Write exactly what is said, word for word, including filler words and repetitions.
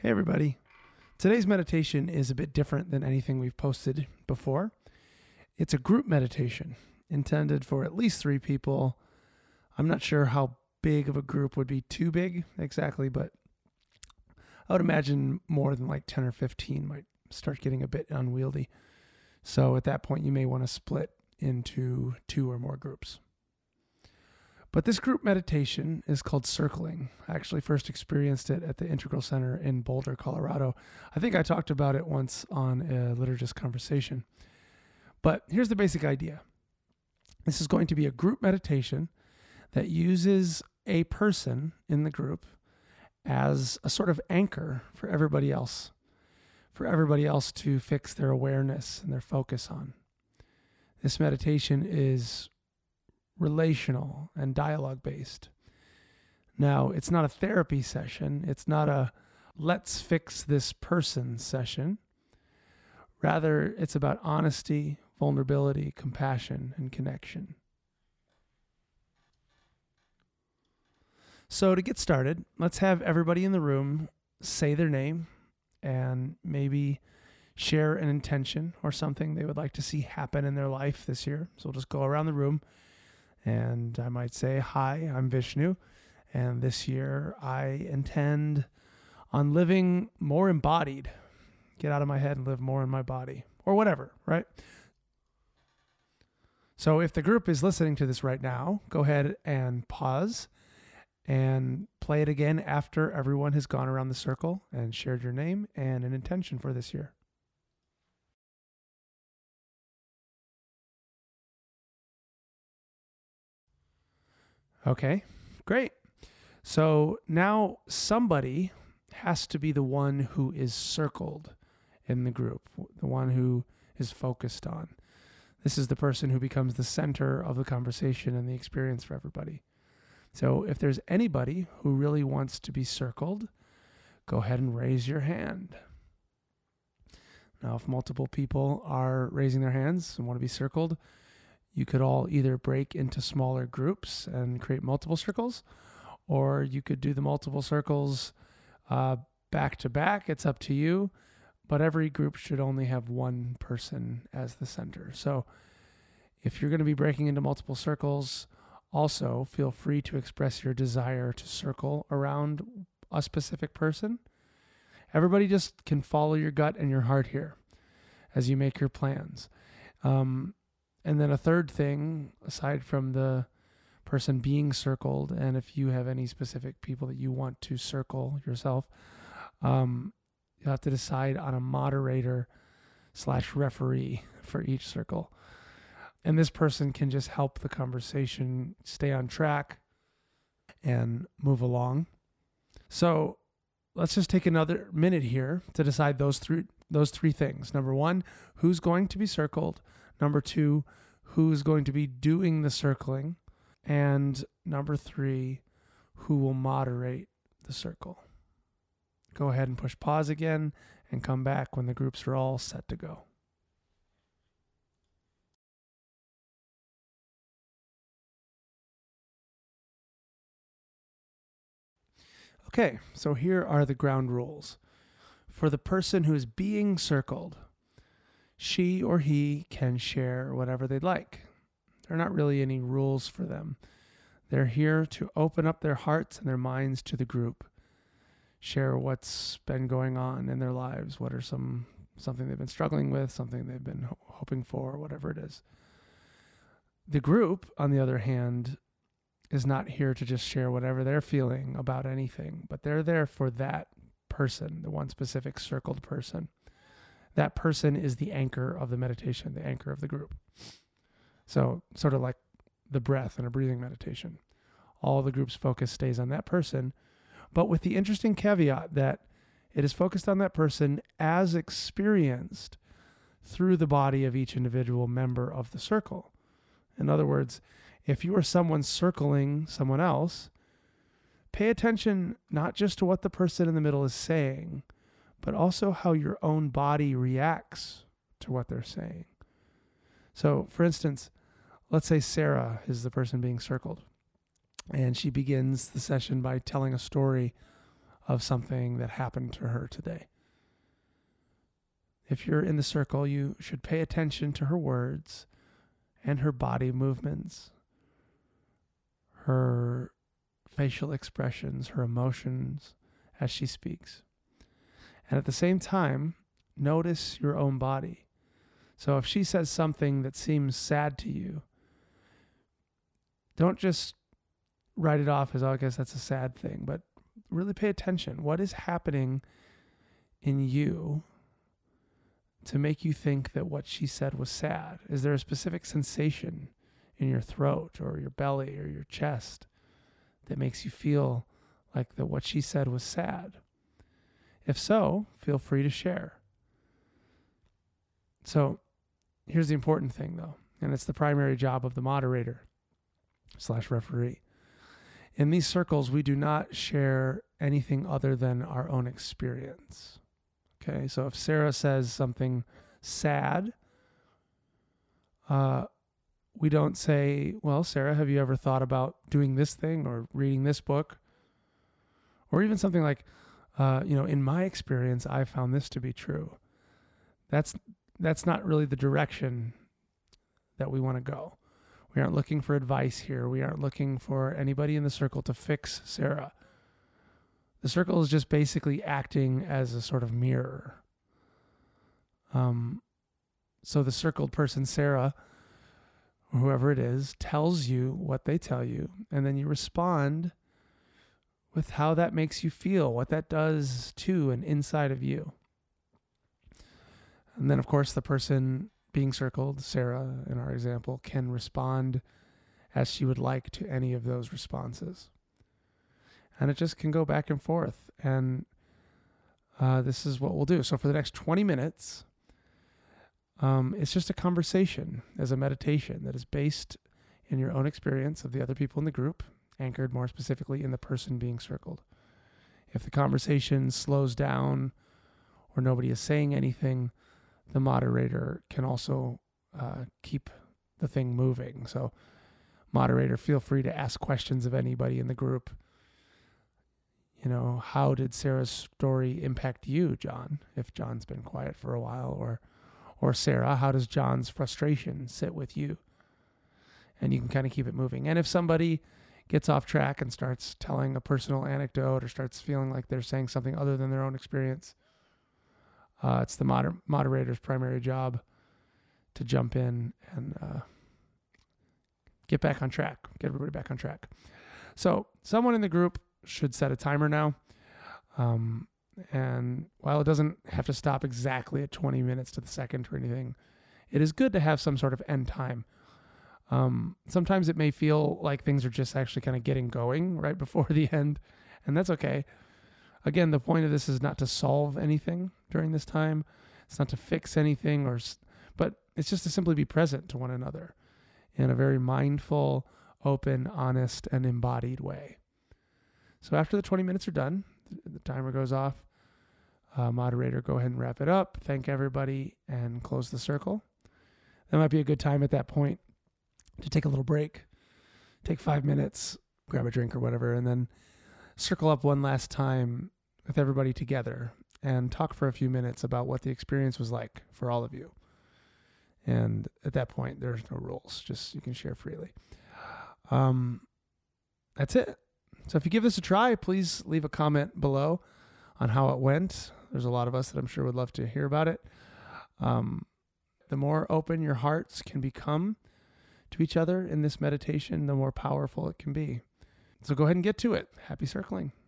Hey everybody. Today's meditation is a bit different than anything we've posted before. It's a group meditation intended for at least three people. I'm not sure how big of a group would be too big exactly, but I would imagine more than like ten or fifteen might start getting a bit unwieldy. So at that point, you may want to split into two or more groups. But this group meditation is called circling. I actually first experienced it at the Integral Center in Boulder, Colorado. I think I talked about it once on a liturgist conversation. But here's the basic idea. This is going to be a group meditation that uses a person in the group as a sort of anchor for everybody else, for everybody else to fix their awareness and their focus on. This meditation is relational and dialogue based. Now, it's not a therapy session. It's not a let's fix this person session. Rather, it's about honesty, vulnerability, compassion, and connection. So to get started, let's have everybody in the room say their name and maybe share an intention or something they would like to see happen in their life this year. So we'll just go around the room. And I might say, hi, I'm Vishnu, and this year I intend on living more embodied. Get out of my head and live more in my body, or whatever, right? So if the group is listening to this right now, go ahead and pause and play it again after everyone has gone around the circle and shared your name and an intention for this year. Okay, great. So now somebody has to be the one who is circled in the group, the one who is focused on. This is the person who becomes the center of the conversation and the experience for everybody. So if there's anybody who really wants to be circled, go ahead and raise your hand. Now, if multiple people are raising their hands and want to be circled, you could all either break into smaller groups and create multiple circles, or you could do the multiple circles uh, back to back. It's up to you, but every group should only have one person as the center. So if you're going to be breaking into multiple circles, also feel free to express your desire to circle around a specific person. Everybody just can follow your gut and your heart here as you make your plans. Um, And then a third thing, aside from the person being circled, and if you have any specific people that you want to circle yourself, um, you'll have to decide on a moderator slash referee for each circle. And this person can just help the conversation stay on track and move along. So let's just take another minute here to decide those three, those three things. Number one, who's going to be circled? Number two, who's going to be doing the circling? And number three, who will moderate the circle? Go ahead and push pause again and come back when the groups are all set to go. Okay, so here are the ground rules. For the person who is being circled, she or he can share whatever they'd like. There are not really any rules for them. They're here to open up their hearts and their minds to the group, share what's been going on in their lives, what are some something they've been struggling with, something they've been ho- hoping for, whatever it is. The group, on the other hand, is not here to just share whatever they're feeling about anything, but they're there for that person, the one specific circled person. That person is the anchor of the meditation, the anchor of the group. So sort of like the breath in a breathing meditation. All the group's focus stays on that person, but with the interesting caveat that it is focused on that person as experienced through the body of each individual member of the circle. In other words, if you are someone circling someone else, pay attention not just to what the person in the middle is saying, but also how your own body reacts to what they're saying. So, for instance, let's say Sarah is the person being circled, and she begins the session by telling a story of something that happened to her today. If you're in the circle, you should pay attention to her words and her body movements, her facial expressions, her emotions as she speaks. And at the same time, notice your own body. So if she says something that seems sad to you, don't just write it off as, oh, I guess that's a sad thing, but really pay attention. What is happening in you to make you think that what she said was sad? Is there a specific sensation in your throat or your belly or your chest that makes you feel like that what she said was sad? If so, feel free to share. So here's the important thing, though, and it's the primary job of the moderator slash referee. In these circles, we do not share anything other than our own experience. Okay, so if Sarah says something sad, uh, we don't say, well, Sarah, have you ever thought about doing this thing or reading this book? Or even something like, uh, you know, in my experience, I found this to be true. That's that's not really the direction that we want to go. We aren't looking for advice here. We aren't looking for anybody in the circle to fix Sarah. The circle is just basically acting as a sort of mirror. Um, so the circled person, Sarah, or whoever it is, tells you what they tell you, and then you respond with how that makes you feel, what that does to and inside of you. And then, of course, the person being circled, Sarah, in our example, can respond as she would like to any of those responses. And it just can go back and forth. And uh, this is what we'll do. So for the next twenty minutes, um, it's just a conversation as a meditation that is based in your own experience of the other people in the group, anchored more specifically in the person being circled. If the conversation slows down or nobody is saying anything, the moderator can also uh, keep the thing moving. So moderator, feel free to ask questions of anybody in the group. You know, how did Sarah's story impact you, John, if John's been quiet for a while? Or, or Sarah, how does John's frustration sit with you? And you can kind of keep it moving. And if somebody gets off track and starts telling a personal anecdote or starts feeling like they're saying something other than their own experience, Uh, it's the moder- moderator's primary job to jump in and uh, get back on track, get everybody back on track. So someone in the group should set a timer now. Um, and while it doesn't have to stop exactly at twenty minutes to the second or anything, it is good to have some sort of end time. Um, sometimes it may feel like things are just actually kind of getting going right before the end, and that's okay. Again, the point of this is not to solve anything during this time. It's not to fix anything, or, but it's just to simply be present to one another in a very mindful, open, honest, and embodied way. So after the twenty minutes are done, the timer goes off. Uh, moderator, go ahead and wrap it up. Thank everybody and close the circle. That might be a good time at that point to take a little break, take five minutes, grab a drink or whatever, and then circle up one last time with everybody together and talk for a few minutes about what the experience was like for all of you. And at that point, there's no rules, just you can share freely. Um, that's it. So if you give this a try, please leave a comment below on how it went. There's a lot of us that I'm sure would love to hear about it. Um, the more open your hearts can become to each other in this meditation, the more powerful it can be. So go ahead and get to it. Happy circling.